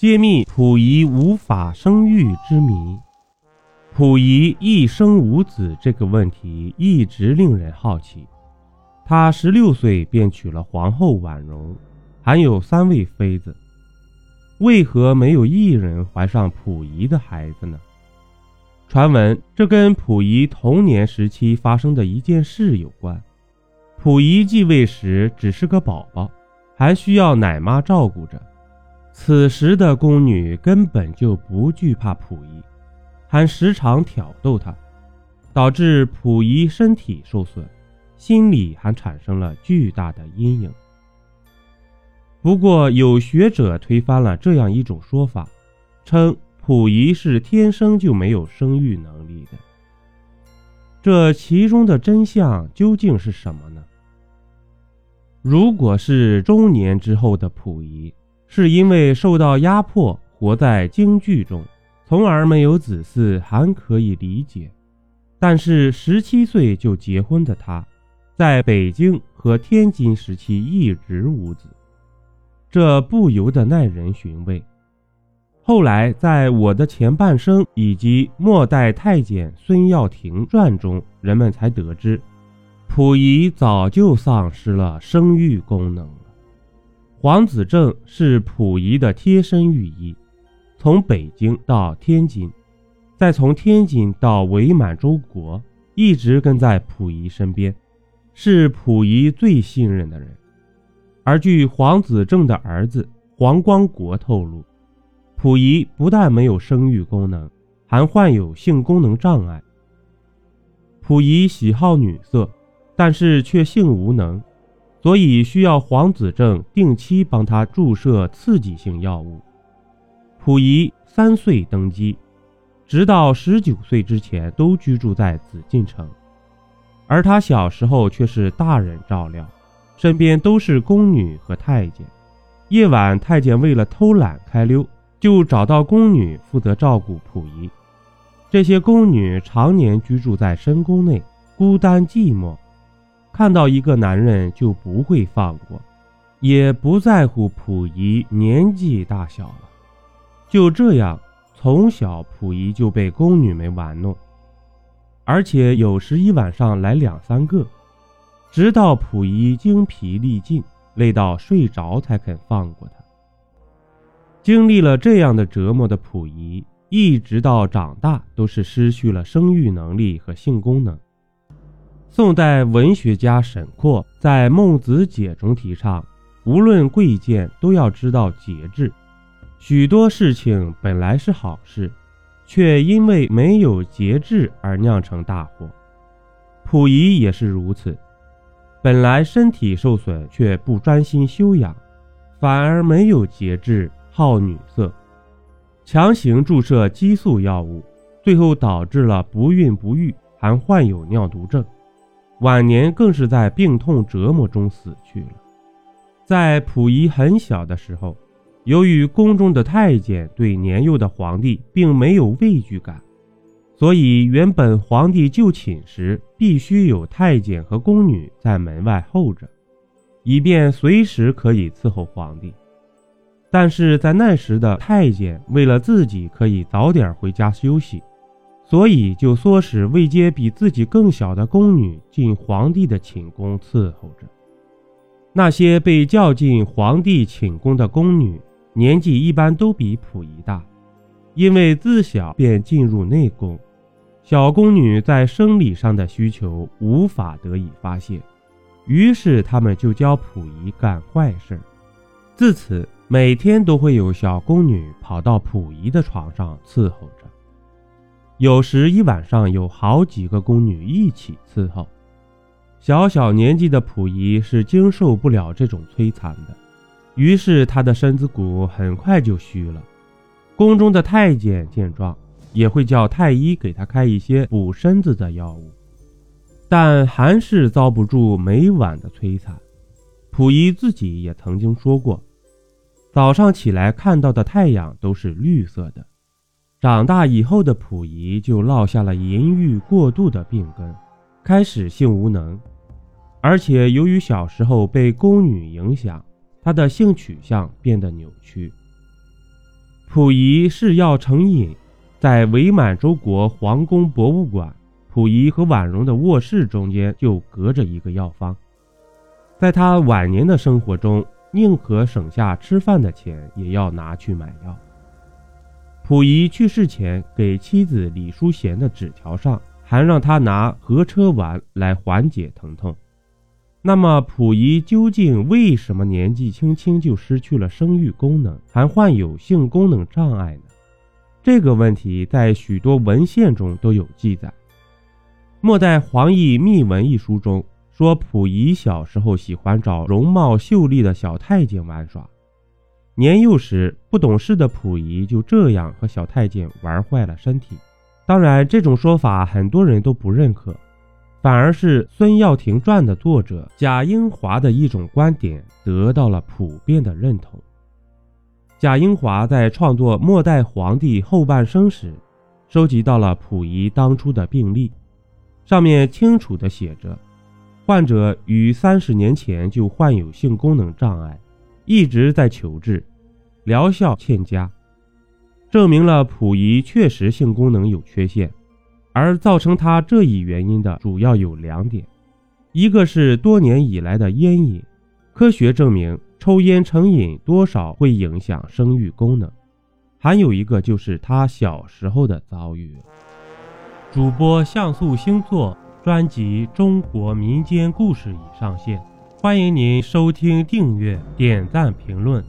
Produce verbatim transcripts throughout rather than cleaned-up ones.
揭秘溥仪无法生育之谜。溥仪一生无子这个问题一直令人好奇。他十六岁便娶了皇后婉容，还有三位妃子，为何没有一人怀上溥仪的孩子呢？传闻这跟溥仪童年时期发生的一件事有关。溥仪继位时只是个宝宝，还需要奶妈照顾着，此时的宫女根本就不惧怕溥仪，还时常挑逗他，导致溥仪身体受损，心理还产生了巨大的阴影。不过有学者推翻了这样一种说法，称溥仪是天生就没有生育能力的。这其中的真相究竟是什么呢？如果是中年之后的溥仪，是因为受到压迫，活在惊惧中，从而没有子嗣，还可以理解。但是十七岁就结婚的他，在北京和天津时期一直无子，这不由得耐人寻味。后来在《我的前半生》以及《末代太监孙耀庭传》中，人们才得知，溥仪早就丧失了生育功能了。皇子症是溥仪的贴身御医，从北京到天津，再从天津到伪满洲国，一直跟在溥仪身边，是溥仪最信任的人。而据皇子正的儿子黄光国透露，溥仪不但没有生育功能，还患有性功能障碍。溥仪喜好女色，但是却性无能，所以需要皇子正定期帮他注射刺激性药物。溥仪三岁登基，直到十九岁之前都居住在紫禁城，而他小时候却是大人照料，身边都是宫女和太监。夜晚太监为了偷懒开溜，就找到宫女负责照顾溥仪。这些宫女常年居住在深宫内，孤单寂寞，看到一个男人就不会放过，也不在乎溥仪年纪大小了。就这样，从小溥仪就被宫女们玩弄，而且有时一晚上来两三个，直到溥仪精疲力尽，累到睡着才肯放过他。经历了这样的折磨的溥仪，一直到长大都是失去了生育能力和性功能。宋代文学家沈括在《孟子解》中提倡，无论贵贱都要知道节制。许多事情本来是好事，却因为没有节制而酿成大祸。溥仪也是如此，本来身体受损，却不专心修养，反而没有节制，好女色，强行注射激素药物，最后导致了不孕不育，还患有尿毒症，晚年更是在病痛折磨中死去了。在溥仪很小的时候，由于宫中的太监对年幼的皇帝并没有畏惧感，所以原本皇帝就寝时必须有太监和宫女在门外候着，以便随时可以伺候皇帝。但是在那时的太监为了自己可以早点回家休息，所以就唆使位阶比自己更小的宫女进皇帝的寝宫伺候着。那些被叫进皇帝寝宫的宫女年纪一般都比溥仪大，因为自小便进入内宫，小宫女在生理上的需求无法得以发泄，于是他们就教溥仪干坏事。自此，每天都会有小宫女跑到溥仪的床上伺候着，有时一晚上有好几个宫女一起伺候。小小年纪的溥仪是经受不了这种摧残的，于是他的身子骨很快就虚了。宫中的太监见状，也会叫太医给他开一些补身子的药物，但还是遭不住每晚的摧残。溥仪自己也曾经说过，早上起来看到的太阳都是绿色的。长大以后的溥仪就落下了淫欲过度的病根，开始性无能，而且由于小时候被宫女影响，他的性取向变得扭曲。溥仪嗜药成瘾，在伪满洲国皇宫博物馆，溥仪和婉容的卧室中间就隔着一个药方。在他晚年的生活中，宁可省下吃饭的钱，也要拿去买药。溥仪去世前给妻子李淑贤的纸条上还让他拿合车丸来缓解疼痛。那么溥仪究竟为什么年纪轻轻就失去了生育功能，还患有性功能障碍呢？这个问题在许多文献中都有记载。《末代皇毅秘闻》一书中说，溥仪小时候喜欢找容貌秀丽的小太监玩耍。年幼时，不懂事的溥仪就这样和小太监玩坏了身体。当然，这种说法很多人都不认可，反而是《孙耀庭传》的作者贾英华的一种观点得到了普遍的认同。贾英华在创作《末代皇帝后半生》时，收集到了溥仪当初的病历，上面清楚地写着，患者于三十年前就患有性功能障碍，一直在求治，疗效欠佳，证明了溥仪确实性功能有缺陷。而造成他这一原因的主要有两点，一个是多年以来的烟瘾，科学证明抽烟成瘾多少会影响生育功能，还有一个就是他小时候的遭遇。主播像素星座专辑《中国民间故事》已上线，欢迎您收听、订阅、点赞、评论。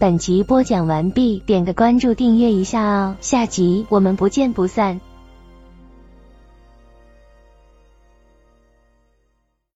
本集播讲完毕，点个关注，订阅一下哦，下集我们不见不散。